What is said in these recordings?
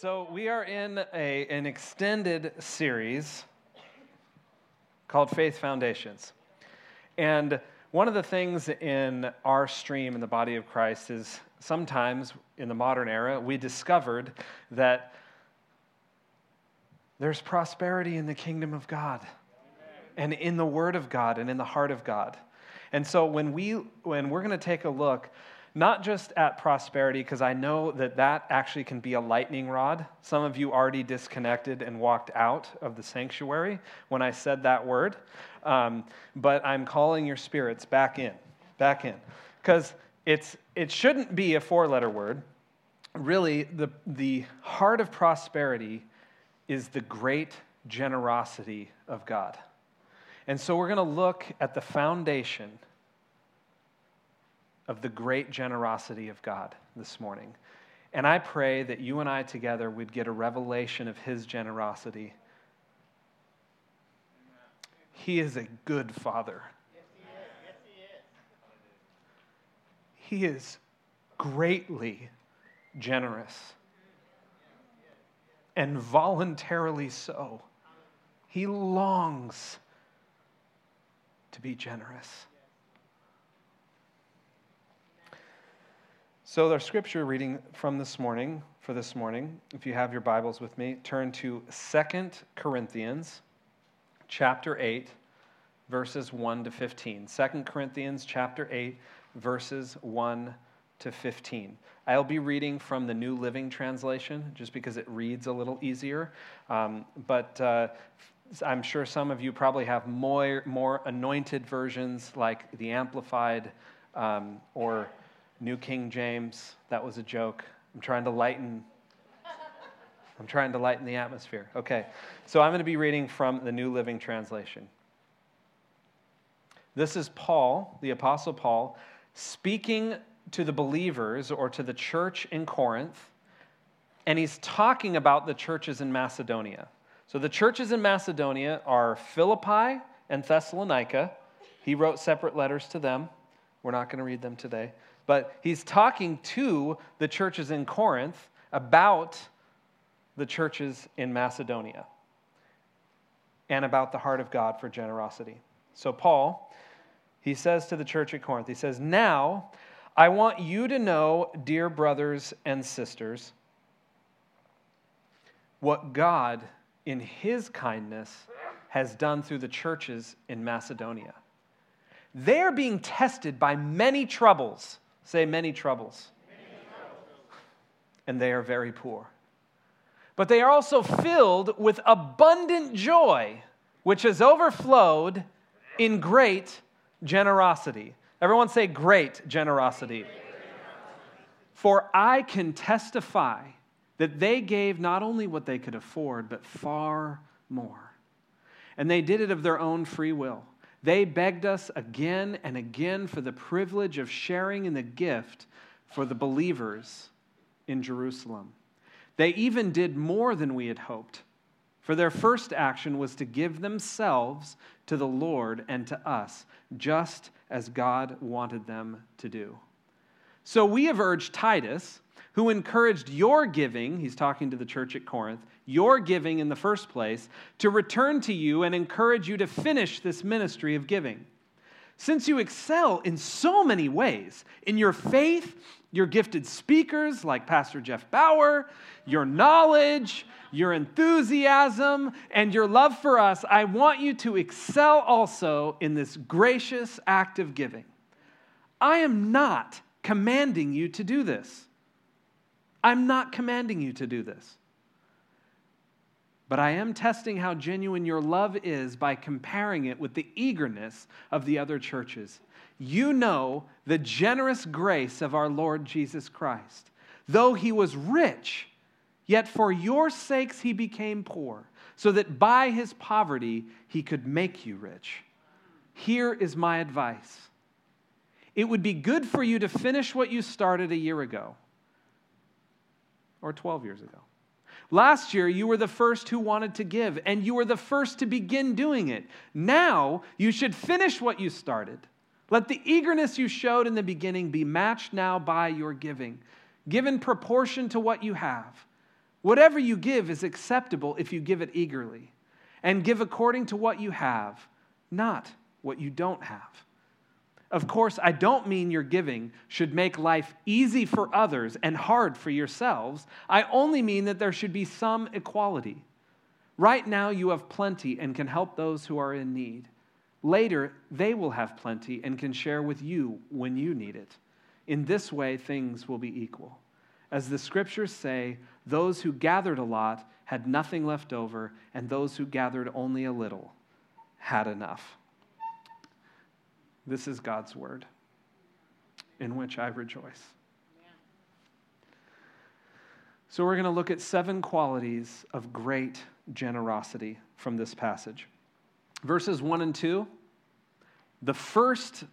So we are in an extended series called Faith Foundations. And one of the things in our stream in the body of Christ is sometimes in the modern era, we discovered that there's prosperity in the kingdom of God and in the word of God and in the heart of God. And so when we're going to take a look not just at prosperity, because I know that actually can be a lightning rod. Some of you already disconnected and walked out of the sanctuary when I said that word. But I'm calling your spirits back in. Because it shouldn't be a four-letter word. Really, the heart of prosperity is the great generosity of God. And so we're going to look at the foundation of the great generosity of God this morning. And I pray that you and I together would get a revelation of his generosity. He is a good father. He is greatly generous and voluntarily so. He longs to be generous. So our scripture reading from this morning, if you have your Bibles with me, turn to 2 Corinthians chapter 8, verses 1 to 15. 2 Corinthians chapter 8, verses 1 to 15. I'll be reading from the New Living Translation, just because it reads a little easier, but I'm sure some of you probably have more anointed versions, like the Amplified or New King James. That was a joke. I'm trying to lighten the atmosphere. Okay, so I'm going to be reading from the New Living Translation. This is Paul, the Apostle Paul, speaking to the believers or to the church in Corinth, and he's talking about the churches in Macedonia. So the churches in Macedonia are Philippi and Thessalonica. He wrote separate letters to them. We're not going to read them today. But he's talking to the churches in Corinth about the churches in Macedonia and about the heart of God for generosity. So Paul, he says to the church at Corinth, he says, "Now I want you to know, dear brothers and sisters, what God in his kindness has done through the churches in Macedonia. They are being tested by many troubles." Say, many troubles. Many troubles. "And they are very poor. But they are also filled with abundant joy, which has overflowed in great generosity." Everyone say, great generosity. Great generosity. "For I can testify that they gave not only what they could afford, but far more. And they did it of their own free will. They begged us again and again for the privilege of sharing in the gift for the believers in Jerusalem. They even did more than we had hoped, for their first action was to give themselves to the Lord and to us, just as God wanted them to do. So we have urged Titus, who encouraged your giving," he's talking to the church at Corinth, "your giving in the first place, to return to you and encourage you to finish this ministry of giving. Since you excel in so many ways, in your faith, your gifted speakers like Pastor Jeff Bauer, your knowledge, your enthusiasm, and your love for us, I want you to excel also in this gracious act of giving. I am not commanding you to do this. But I am testing how genuine your love is by comparing it with the eagerness of the other churches. You know the generous grace of our Lord Jesus Christ. Though he was rich, yet for your sakes he became poor, so that by his poverty he could make you rich. Here is my advice. It would be good for you to finish what you started a year ago, or 12 years ago. Last year, you were the first who wanted to give, and you were the first to begin doing it. Now, you should finish what you started. Let the eagerness you showed in the beginning be matched now by your giving, given proportion to what you have. Whatever you give is acceptable if you give it eagerly, and give according to what you have, not what you don't have. Of course, I don't mean your giving should make life easy for others and hard for yourselves. I only mean that there should be some equality. Right now, you have plenty and can help those who are in need. Later, they will have plenty and can share with you when you need it. In this way, things will be equal. As the scriptures say, those who gathered a lot had nothing left over, and those who gathered only a little had enough. This is God's word, in which I rejoice. Yeah. So we're going to look at 7 qualities of great generosity from this passage. Verses 1 and 2, the first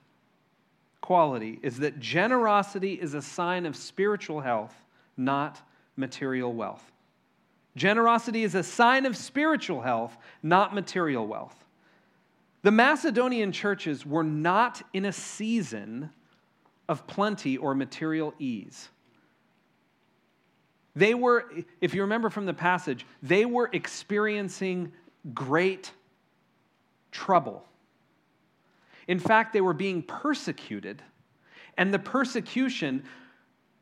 quality is that generosity is a sign of spiritual health, not material wealth. Generosity is a sign of spiritual health, not material wealth. The Macedonian churches were not in a season of plenty or material ease. They were, if you remember from the passage, they were experiencing great trouble. In fact, they were being persecuted, and the persecution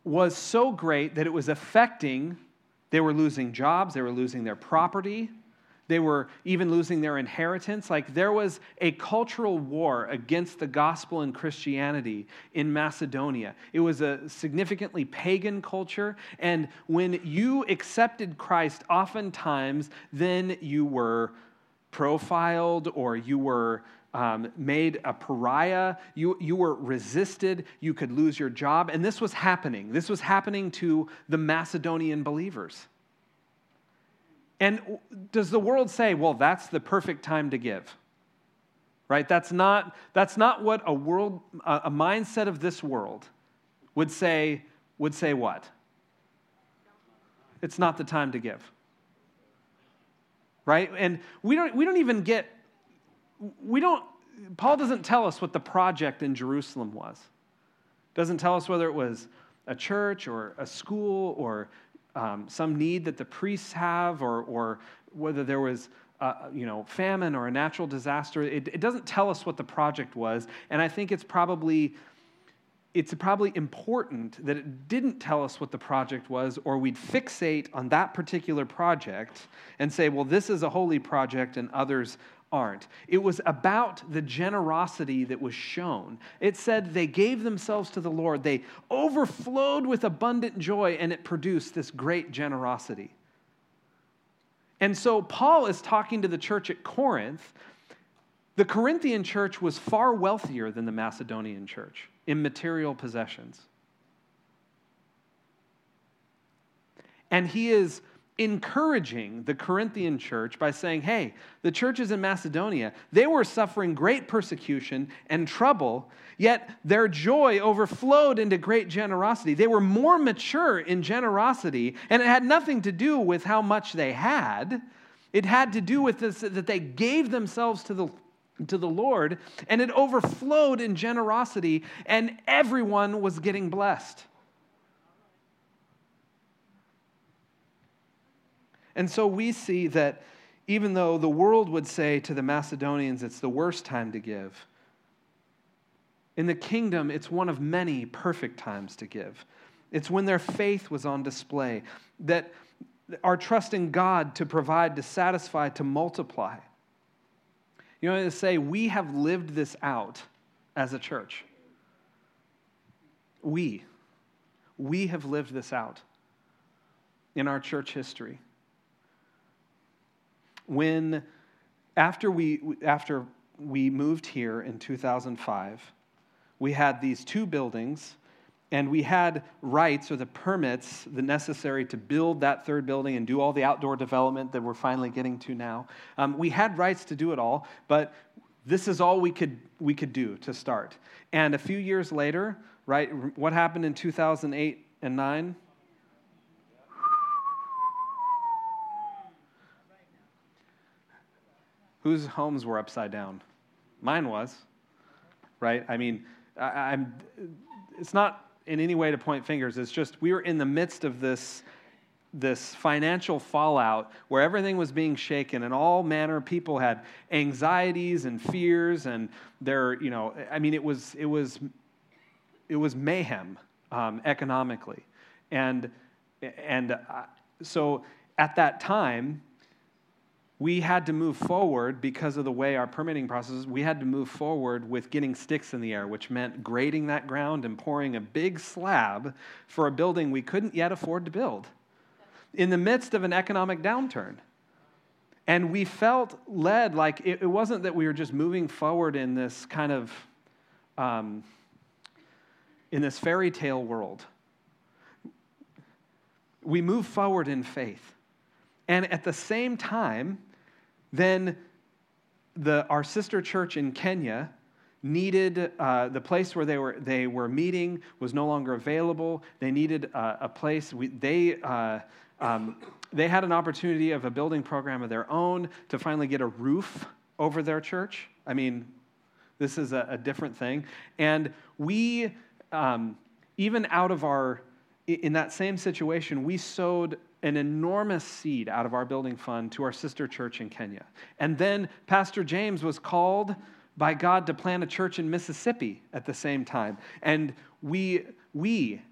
was so great that it was affecting, they were losing jobs, they were losing their property. They were even losing their inheritance. Like, there was a cultural war against the gospel and Christianity in Macedonia. It was a significantly pagan culture, and when you accepted Christ, oftentimes then you were profiled, or you were made a pariah. You were resisted. You could lose your job, and this was happening. This was happening to the Macedonian believers. And does the world say, well, that's the perfect time to give? Right? That's not what a mindset of this world would say. Would say what? It's not the time to give. Right? And we don't Paul doesn't tell us what the project in Jerusalem was. Doesn't tell us whether it was a church or a school or some need that the priests have, or whether there was famine or a natural disaster. It doesn't tell us what the project was, and I think it's probably important that it didn't tell us what the project was, or we'd fixate on that particular project and say, well, this is a holy project and others aren't. It was about the generosity that was shown. It said they gave themselves to the Lord. They overflowed with abundant joy, and it produced this great generosity. And so Paul is talking to the church at Corinth. The Corinthian church was far wealthier than the Macedonian church in material possessions. And he is encouraging the Corinthian church by saying, hey, the churches in Macedonia, they were suffering great persecution and trouble, yet their joy overflowed into great generosity. They were more mature in generosity, and it had nothing to do with how much they had. It had to do with this, that they gave themselves to the Lord, and it overflowed in generosity, and everyone was getting blessed. And so we see that even though the world would say to the Macedonians it's the worst time to give, in the kingdom it's one of many perfect times to give. It's when their faith was on display, that our trust in God to provide, to satisfy, to multiply. You know what I say? We have lived this out as a church. We have lived this out in our church history. When, after we moved here in 2005, we had these 2 buildings, and we had rights or the permits that necessary to build that 3rd building and do all the outdoor development that we're finally getting to now. We had rights to do it all, but this is all we could do to start. And a few years later, right, what happened in 2008 and 9? Whose homes were upside down? Mine was, right? I mean, it's not in any way to point fingers. It's just we were in the midst of this this financial fallout where everything was being shaken and all manner of people had anxieties and fears and their, you know, I mean, it was mayhem economically. And so at that time, we had to move forward because of the way our permitting processes, we had to move forward with getting sticks in the air, which meant grading that ground and pouring a big slab for a building we couldn't yet afford to build in the midst of an economic downturn. And we felt led, like it wasn't that we were just moving forward in this kind of, in this fairy tale world. We move forward in faith. And at the same time, then our sister church in Kenya needed the place where they were meeting was no longer available. They needed a place. They had an opportunity of a building program of their own to finally get a roof over their church. I mean, this is a different thing. And we, even out of our, in that same situation, we sowed an enormous seed out of our building fund to our sister church in Kenya. And then Pastor James was called by God to plant a church in Mississippi at the same time. And we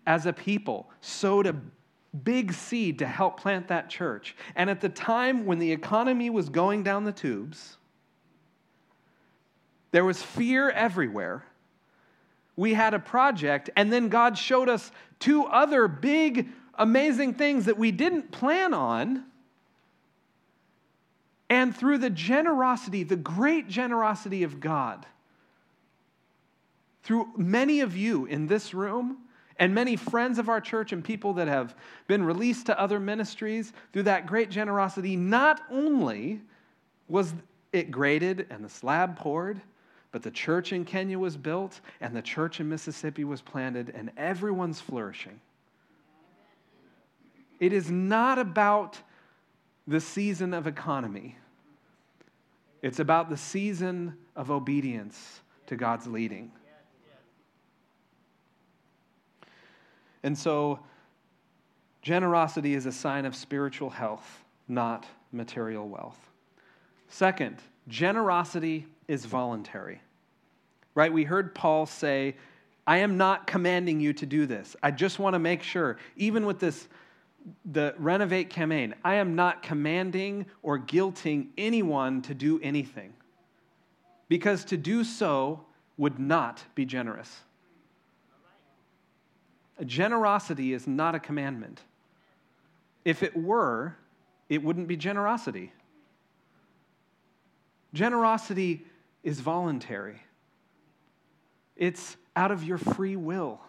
as a people, sowed a big seed to help plant that church. And at the time when the economy was going down the tubes, there was fear everywhere. We had a project, and then God showed us two other big amazing things that we didn't plan on. And through the generosity, the great generosity of God, through many of you in this room and many friends of our church and people that have been released to other ministries, through that great generosity, not only was it graded and the slab poured, but the church in Kenya was built and the church in Mississippi was planted and everyone's flourishing. It is not about the season of economy. It's about the season of obedience to God's leading. And so, generosity is a sign of spiritual health, not material wealth. Second, generosity is voluntary. Right? We heard Paul say, I am not commanding you to do this. I just want to make sure, even with this, the renovate campaign, I am not commanding or guilting anyone to do anything, because to do so would not be generous. Generosity is not a commandment. If it were, it wouldn't be generosity. Generosity is voluntary. It's out of your free will.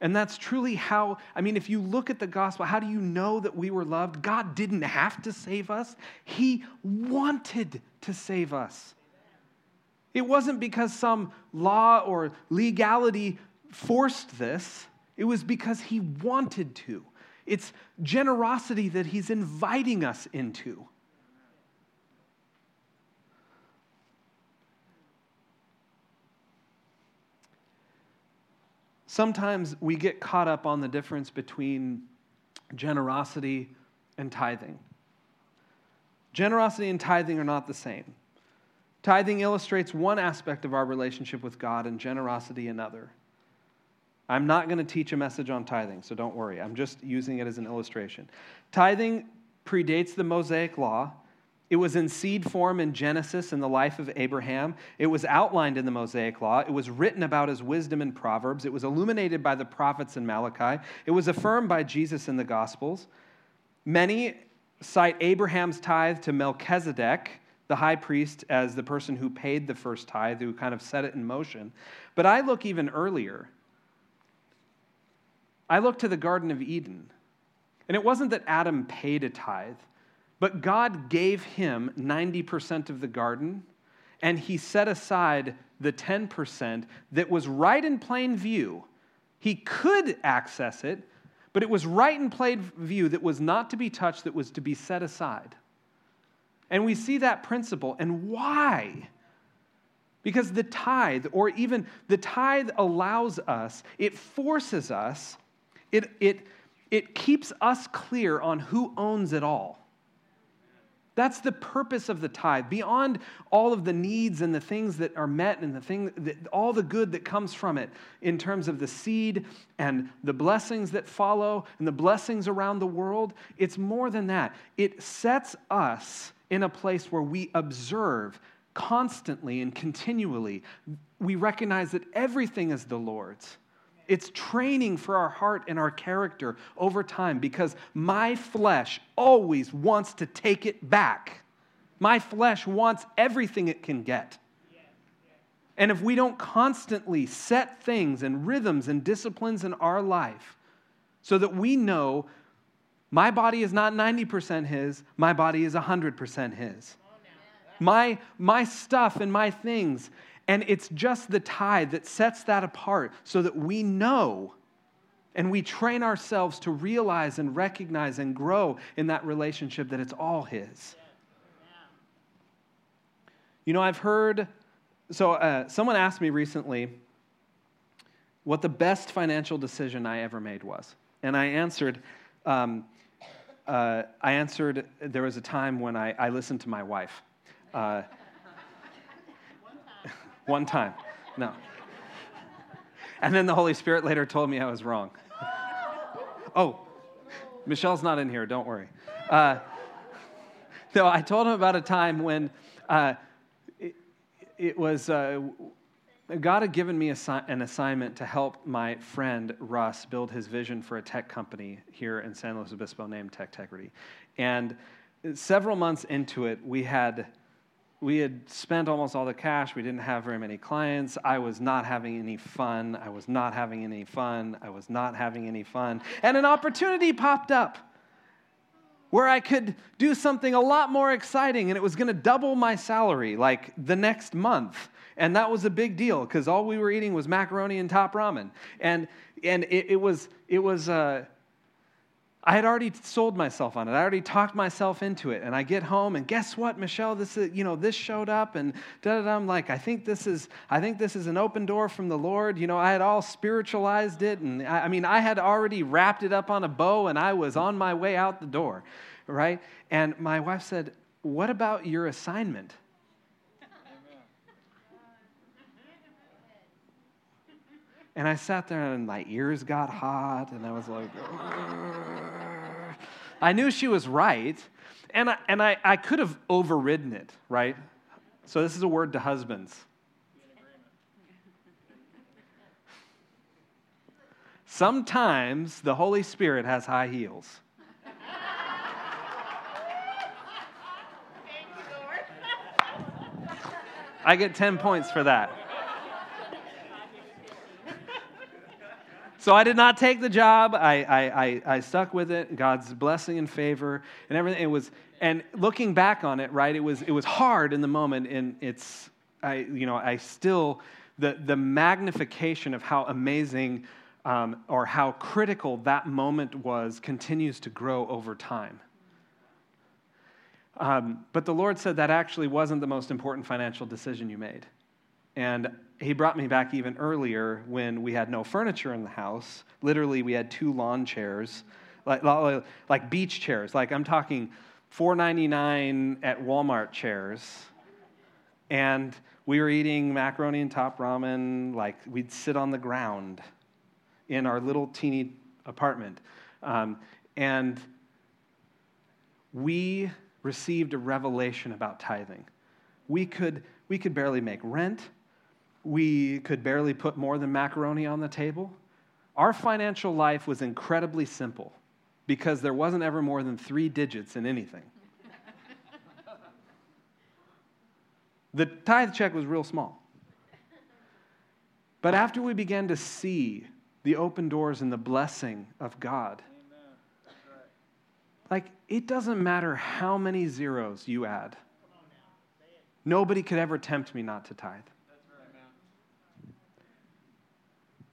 And that's truly how, I mean, if you look at the gospel, how do you know that we were loved? God didn't have to save us. He wanted to save us. It wasn't because some law or legality forced this. It was because he wanted to. It's generosity that he's inviting us into. Sometimes we get caught up on the difference between generosity and tithing. Generosity and tithing are not the same. Tithing illustrates one aspect of our relationship with God and generosity another. I'm not going to teach a message on tithing, so don't worry. I'm just using it as an illustration. Tithing predates the Mosaic Law. It was in seed form in Genesis in the life of Abraham. It was outlined in the Mosaic Law. It was written about as wisdom in Proverbs. It was illuminated by the prophets in Malachi. It was affirmed by Jesus in the Gospels. Many cite Abraham's tithe to Melchizedek, the high priest, as the person who paid the first tithe, who kind of set it in motion. But I look even earlier. I look to the Garden of Eden. And it wasn't that Adam paid a tithe. But God gave him 90% of the garden, and he set aside the 10% that was right in plain view. He could access it, but it was right in plain view that was not to be touched, that was to be set aside. And we see that principle. And why? Because the tithe, or even the tithe allows us, it forces us, it It keeps us clear on who owns it all. That's the purpose of the tithe. Beyond all of the needs and the things that are met and the thing that, all the good that comes from it in terms of the seed and the blessings that follow and the blessings around the world, it's more than that. It sets us in a place where we observe constantly and continually. We recognize that everything is the Lord's. It's training for our heart and our character over time because my flesh always wants to take it back. My flesh wants everything it can get. And if we don't constantly set things and rhythms and disciplines in our life so that we know my body is not 90% His, my body is 100% His. My stuff and my things... And it's just the tithe that sets that apart so that we know and we train ourselves to realize and recognize and grow in that relationship that it's all His. You know, I've heard, someone asked me recently what the best financial decision I ever made was. And I answered, there was a time when I listened to my wife. One time. No. And then the Holy Spirit later told me I was wrong. Oh, Michelle's not in here. Don't worry. No, I told him about a time when it was God had given me an assignment to help my friend Russ build his vision for a tech company here in San Luis Obispo named Techtegrity. And several months into it, we had spent almost all the cash. We didn't have very many clients. I was not having any fun. And an opportunity popped up where I could do something a lot more exciting, and it was going to double my salary like the next month. And that was a big deal because all we were eating was macaroni and top ramen. And it was I had already sold myself on it. I already talked myself into it. And I get home, and guess what, Michelle? This showed up, and I'm like, I think this is an open door from the Lord. You know, I had all spiritualized it, and I had already wrapped it up on a bow, and I was on my way out the door, right? And my wife said, "What about your assignment?" And I sat there, and my ears got hot, and I was like, "Ugh." I knew she was right, and I could have overridden it, right? So this is a word to husbands. Sometimes the Holy Spirit has high heels. Thank you, Lord. I get 10 points for that. So I did not take the job. I stuck with it. God's blessing and favor and everything. And looking back on it, right? It was hard in the moment, and the magnification of how amazing or how critical that moment was continues to grow over time. But the Lord said that actually wasn't the most important financial decision you made. And He brought me back even earlier when we had no furniture in the house. Literally, we had 2 lawn chairs, like beach chairs. Like I'm talking $4.99 at Walmart chairs. And we were eating macaroni and top ramen. Like we'd sit on the ground in our little teeny apartment. And we received a revelation about tithing. We could barely make rent. We could barely put more than macaroni on the table. Our financial life was incredibly simple because there wasn't ever more than 3 digits in anything. The tithe check was real small. But after we began to see the open doors and the blessing of God, like it doesn't matter how many zeros you add. Nobody could ever tempt me not to tithe.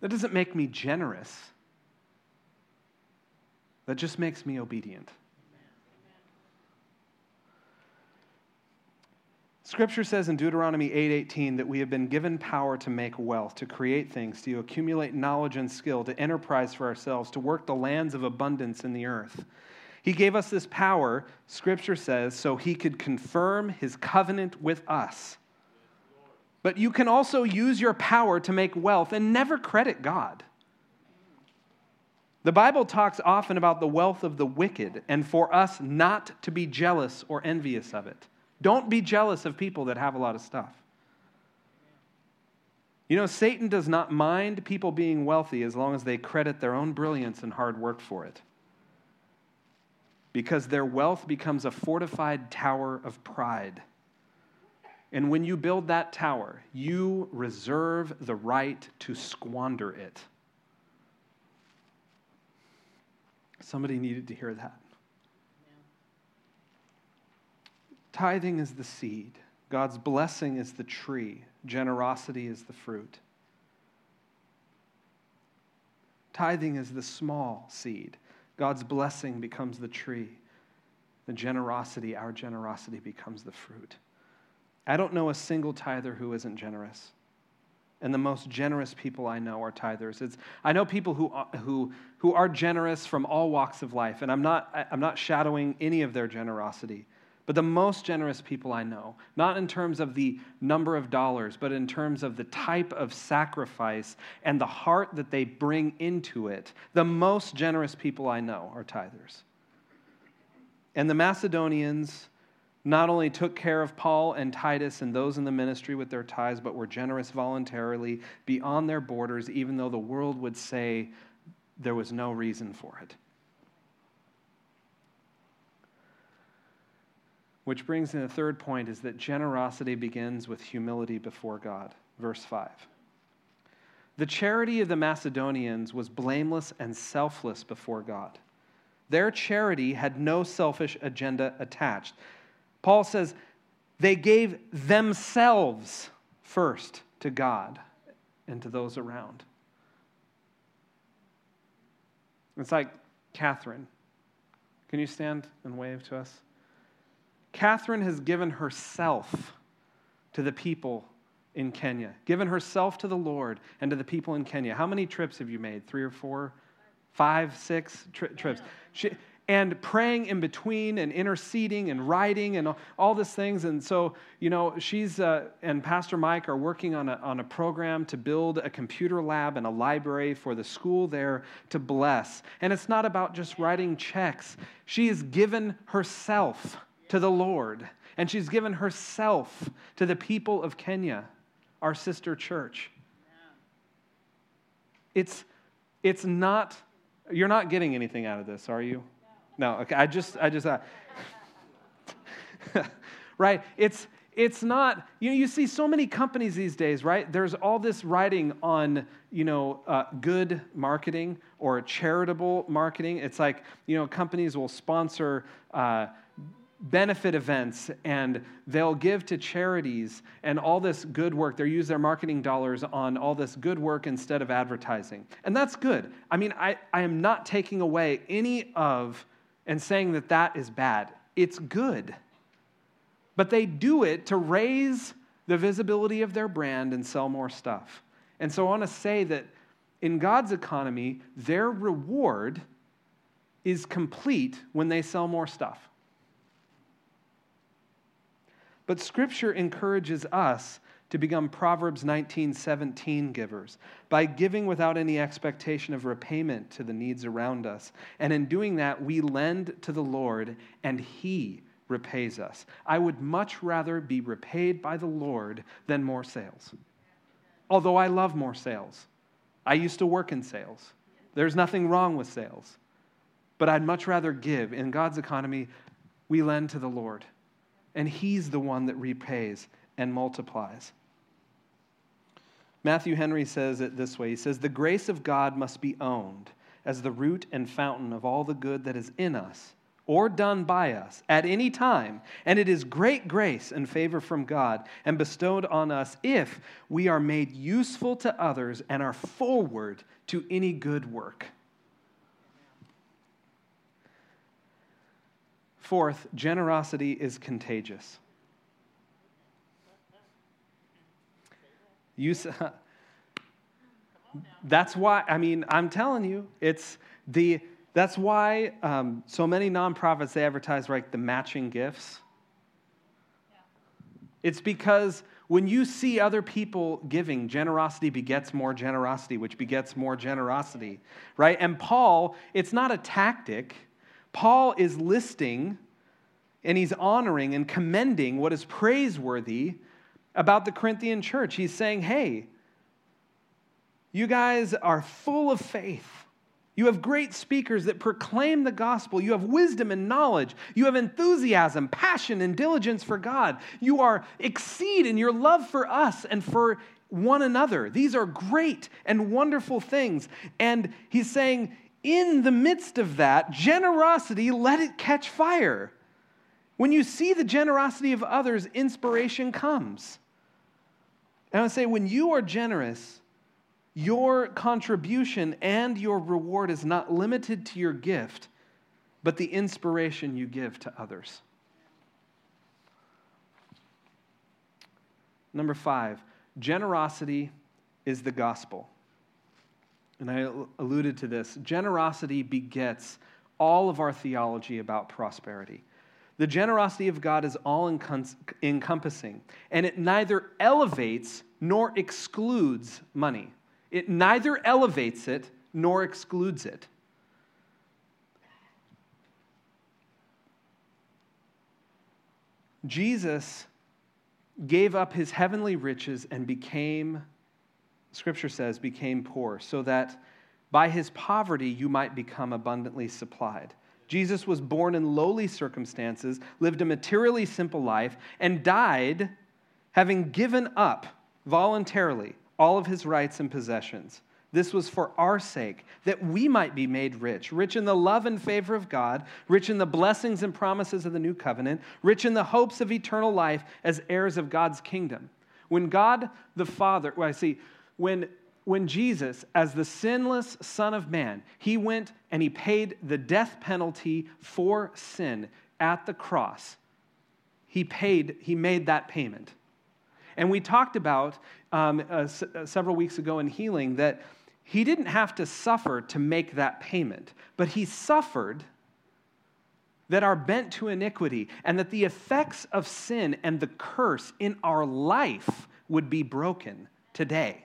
That doesn't make me generous. That just makes me obedient. Scripture says in Deuteronomy 8:18 that we have been given power to make wealth, to create things, to accumulate knowledge and skill, to enterprise for ourselves, to work the lands of abundance in the earth. He gave us this power, Scripture says, so he could confirm his covenant with us. But you can also use your power to make wealth and never credit God. The Bible talks often about the wealth of the wicked and for us not to be jealous or envious of it. Don't be jealous of people that have a lot of stuff. You know, Satan does not mind people being wealthy as long as they credit their own brilliance and hard work for it, because their wealth becomes a fortified tower of pride. And when you build that tower, you reserve the right to squander it. Somebody needed to hear that. Tithing is the seed. God's blessing is the tree. Generosity is the fruit. Tithing is the small seed. God's blessing becomes the tree. The generosity, our generosity, becomes the fruit. I don't know a single tither who isn't generous. And the most generous people I know are tithers. I know people who are generous from all walks of life, and I'm not shadowing any of their generosity. But the most generous people I know, not in terms of the number of dollars, but in terms of the type of sacrifice and the heart that they bring into it, the most generous people I know are tithers. And the Macedonians not only took care of Paul and Titus and those in the ministry with their tithes, but were generous voluntarily beyond their borders, even though the world would say there was no reason for it. Which brings in the third point, is that generosity begins with humility before God. Verse 5. The charity of the Macedonians was blameless and selfless before God. Their charity had no selfish agenda attached. Paul says they gave themselves first to God and to those around. It's like Catherine. Can you stand and wave to us? Catherine has given herself to the people in Kenya, given herself to the Lord and to the people in Kenya. How many trips have you made? 3 or 4, 5, 6 trips? She, and praying in between and interceding and writing and all these things. And so, you know, she's and Pastor Mike are working on a program to build a computer lab and a library for the school there to bless. And it's not about just writing checks. She has given herself to the Lord, and she's given herself to the people of Kenya, our sister church. Yeah. It's not, you're not getting anything out of this, are you? No. Okay. I just right. It's not, you know, you see so many companies these days, right? There's all this writing on, you know, good marketing or charitable marketing. It's like, you know, companies will sponsor benefit events, and they'll give to charities and all this good work. They use their marketing dollars on all this good work instead of advertising. And that's good. I mean, I am not taking away any of and saying that that is bad. It's good. But they do it to raise the visibility of their brand and sell more stuff. And so I want to say that in God's economy, their reward is complete when they sell more stuff. But Scripture encourages us to become Proverbs 19:17 givers by giving without any expectation of repayment to the needs around us. And in doing that, we lend to the Lord, and He repays us. I would much rather be repaid by the Lord than more sales. Although I love more sales. I used to work in sales. There's nothing wrong with sales. But I'd much rather give. In God's economy, we lend to the Lord, and He's the one that repays and multiplies. Matthew Henry says it this way. He says, "The grace of God must be owned as the root and fountain of all the good that is in us or done by us at any time, and it is great grace and favor from God and bestowed on us if we are made useful to others and are forward to any good work." Fourth, generosity is contagious. That's why, I mean, I'm telling you, that's why so many nonprofits, they advertise like the matching gifts. Yeah. It's because when you see other people giving, generosity begets more generosity, which begets more generosity, right? And Paul, it's not a tactic. Paul is listing and he's honoring and commending what is praiseworthy about the Corinthian church. He's saying, hey, you guys are full of faith. You have great speakers that proclaim the gospel. You have wisdom and knowledge. You have enthusiasm, passion, and diligence for God. You are exceed in your love for us and for one another. These are great and wonderful things. And he's saying, in the midst of that, generosity, let it catch fire. When you see the generosity of others, inspiration comes. And I would say, when you are generous, your contribution and your reward is not limited to your gift, but the inspiration you give to others. Number 5, generosity is the gospel. And I alluded to this. Generosity begets all of our theology about prosperity. The generosity of God is all-encompassing, and it neither elevates nor excludes money. It neither elevates it nor excludes it. Jesus gave up his heavenly riches and became, Scripture says, became poor, so that by his poverty you might become abundantly supplied. Jesus was born in lowly circumstances, lived a materially simple life, and died having given up voluntarily all of his rights and possessions. This was for our sake, that we might be made rich, rich in the love and favor of God, rich in the blessings and promises of the new covenant, rich in the hopes of eternal life as heirs of God's kingdom. When God the Father, when Jesus, as the sinless Son of Man, he went and he paid the death penalty for sin at the cross. He made that payment. And we talked about several weeks ago in healing that he didn't have to suffer to make that payment, but he suffered that are bent to iniquity and that the effects of sin and the curse in our life would be broken today.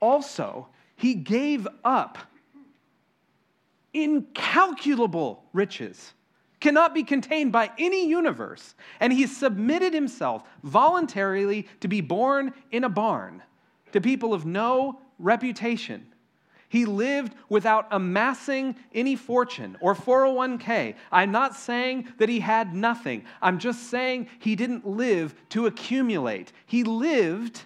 Also, he gave up incalculable riches, cannot be contained by any universe. And he submitted himself voluntarily to be born in a barn to people of no reputation. He lived without amassing any fortune or 401k. I'm not saying that he had nothing. I'm just saying he didn't live to accumulate. He lived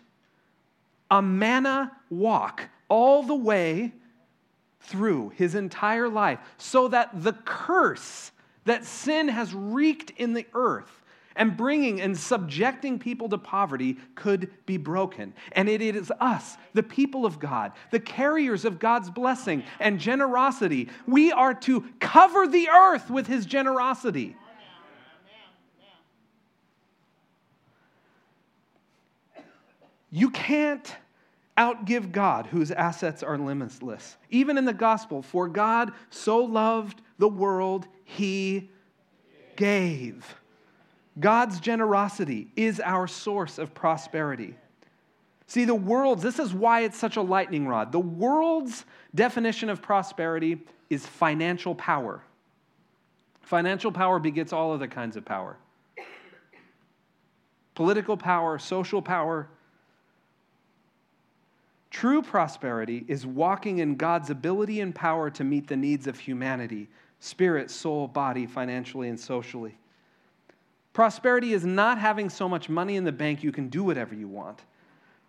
a manna walk all the way through his entire life so that the curse that sin has wreaked in the earth and bringing and subjecting people to poverty could be broken. And it is us, the people of God, the carriers of God's blessing and generosity. We are to cover the earth with his generosity. You can't outgive God, whose assets are limitless. Even in the gospel, for God so loved the world, he gave. God's generosity is our source of prosperity. See, the world's, this is why it's such a lightning rod. The world's definition of prosperity is financial power. Financial power begets all other kinds of power. Political power, social power. True prosperity is walking in God's ability and power to meet the needs of humanity, spirit, soul, body, financially, and socially. Prosperity is not having so much money in the bank you can do whatever you want.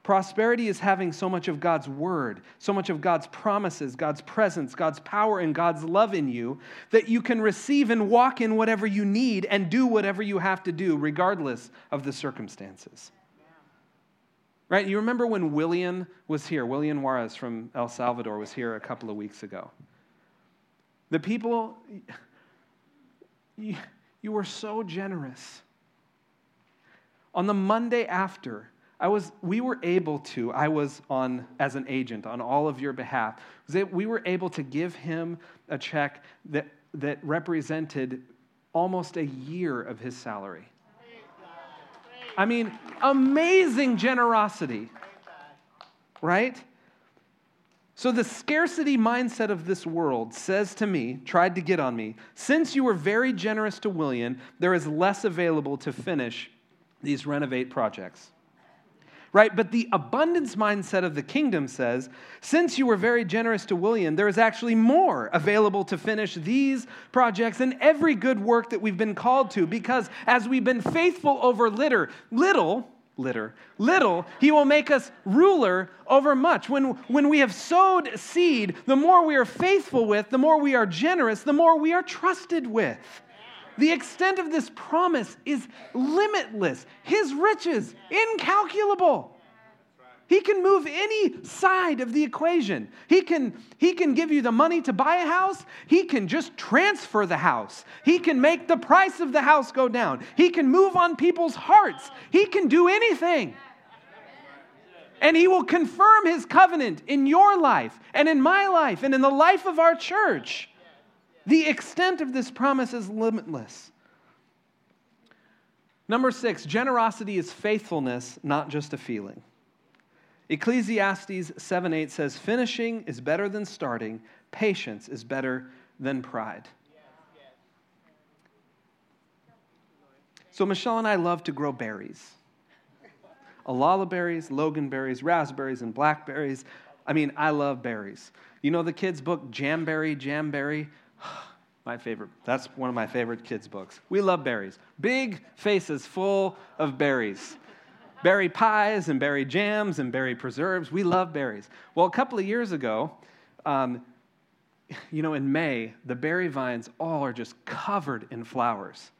Prosperity is having so much of God's word, so much of God's promises, God's presence, God's power, and God's love in you that you can receive and walk in whatever you need and do whatever you have to do, regardless of the circumstances. Right, you remember when William was here, William Juarez from El Salvador was here a couple of weeks ago. The people, you were so generous. On the Monday after, I was an agent on all of your behalf, we were able to give him a check that represented almost a year of his salary. I mean, amazing generosity, right? So the scarcity mindset of this world tried to get on me, since you were very generous to William, there is less available to finish these renovate projects. Right? But the abundance mindset of the kingdom says, since you were very generous to William, there is actually more available to finish these projects and every good work that we've been called to, because as we've been faithful over little, he will make us ruler over much. When we have sowed seed, the more we are faithful with, the more we are generous, the more we are trusted with. The extent of this promise is limitless. His riches, incalculable. He can move any side of the equation. He can give you the money to buy a house. He can just transfer the house. He can make the price of the house go down. He can move on people's hearts. He can do anything. And he will confirm his covenant in your life and in my life and in the life of our church. The extent of this promise is limitless. Number 6, generosity is faithfulness, not just a feeling. Ecclesiastes 7:8 says, finishing is better than starting, patience is better than pride. So Michelle and I love to grow berries. Alala berries, loganberries, raspberries, and blackberries. I mean, I love berries. You know the kids' book, Jamberry? My favorite. That's one of my favorite kids' books. We love berries. Big faces full of berries. Berry pies and berry jams and berry preserves. We love berries. Well, a couple of years ago, in May, the berry vines all are just covered in flowers.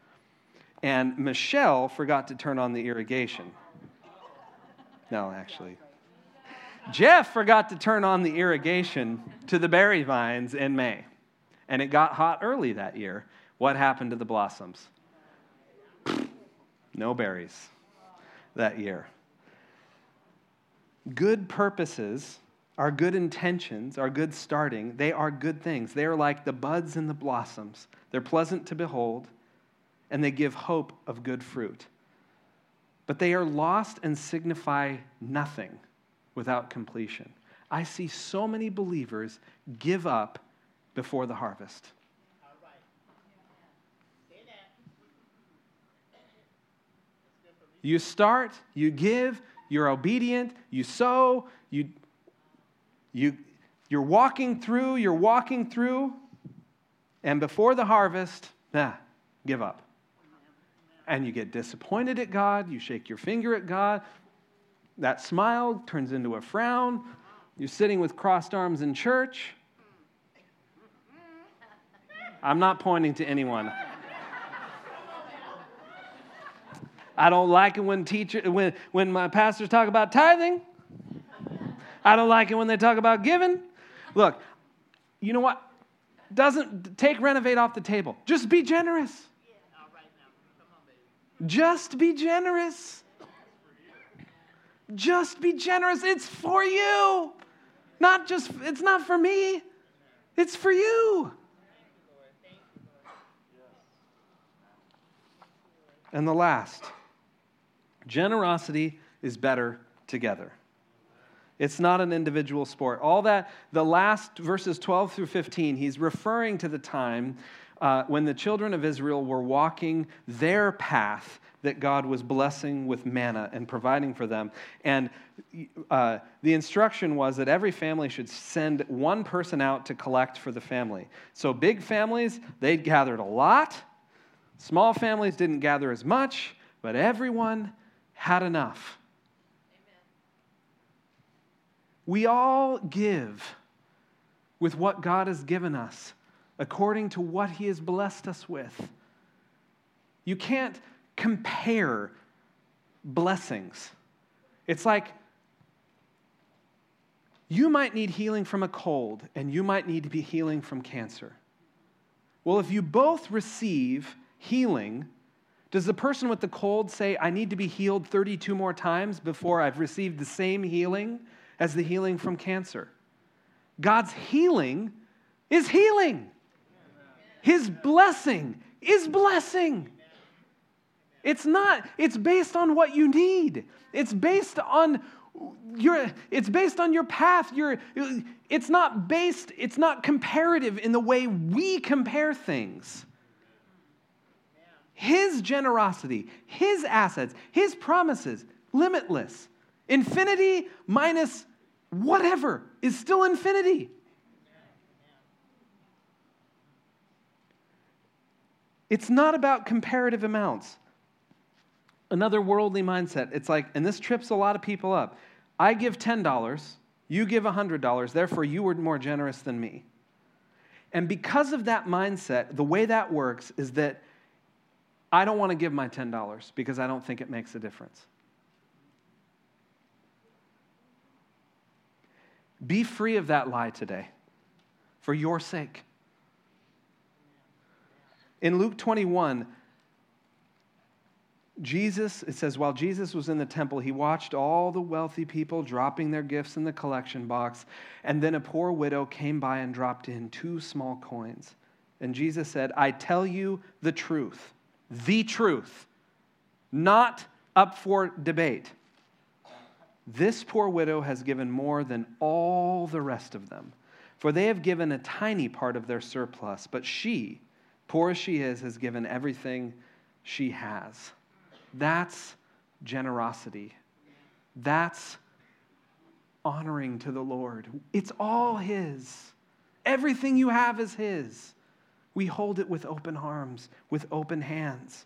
And Michelle forgot to turn on the irrigation. No, actually. Jeff forgot to turn on the irrigation to the berry vines in May. And it got hot early that year. What happened to the blossoms? No berries that year. Good purposes, our good intentions, our good starting, they are good things. They are like the buds and the blossoms. They're pleasant to behold, and they give hope of good fruit. But they are lost and signify nothing without completion. I see so many believers give up before the harvest. You start, you give, you're obedient, you sow, you're walking through, and before the harvest, give up. And you get disappointed at God, you shake your finger at God, that smile turns into a frown, you're sitting with crossed arms in church. I'm not pointing to anyone. I don't like it when my pastors talk about tithing. I don't like it when they talk about giving. Look, you know what? Doesn't take renovate off the table. Just be generous. Just be generous. Just be generous. It's for you. It's not for me. It's for you. And the last, generosity is better together. It's not an individual sport. All that, the last verses 12 through 15, he's referring to the time when the children of Israel were walking their path that God was blessing with manna and providing for them. And the instruction was that every family should send one person out to collect for the family. So big families, they gathered a lot. Small families didn't gather as much, but everyone had enough. Amen. We all give with what God has given us, according to what he has blessed us with. You can't compare blessings. It's like you might need healing from a cold, and you might need to be healing from cancer. Well, if you both receive healing, Does the person with the cold say, I need to be healed 32 more times before I've received the same healing as the healing from cancer? God's healing is healing. His blessing is blessing. It's not, it's based on what you need. It's based on your path. It's not comparative in the way we compare things. His generosity, his assets, his promises, limitless. Infinity minus whatever is still infinity. It's not about comparative amounts. Another worldly mindset, it's like, and this trips a lot of people up, I give $10, you give $100, therefore you were more generous than me. And because of that mindset, the way that works is that I don't want to give my $10 because I don't think it makes a difference. Be free of that lie today for your sake. In Luke 21, Jesus, it says, while Jesus was in the temple, he watched all the wealthy people dropping their gifts in the collection box, and then a poor widow came by and dropped in 2 small coins. And Jesus said, I tell you the truth, not up for debate. This poor widow has given more than all the rest of them, for they have given a tiny part of their surplus, but she, poor as she is, has given everything she has. That's generosity. That's honoring to the Lord. It's all His. Everything you have is His. We hold it with open arms, with open hands.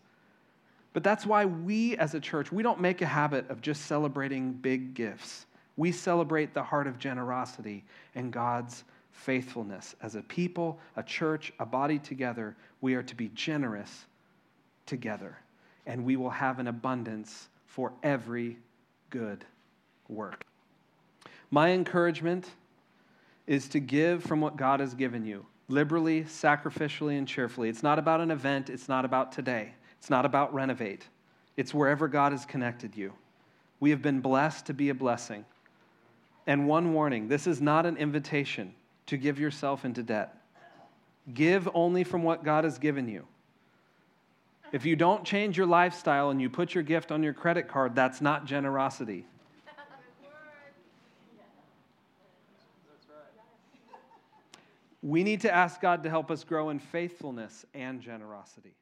But that's why we as a church, we don't make a habit of just celebrating big gifts. We celebrate the heart of generosity and God's faithfulness. As a people, a church, a body together, we are to be generous together. And we will have an abundance for every good work. My encouragement is to give from what God has given you, liberally, sacrificially, and cheerfully. It's not about an event. It's not about today. It's not about Renovate. It's wherever God has connected you. We have been blessed to be a blessing. And one warning, this is not an invitation to give yourself into debt. Give only from what God has given you. If you don't change your lifestyle and you put your gift on your credit card, that's not generosity. We need to ask God to help us grow in faithfulness and generosity.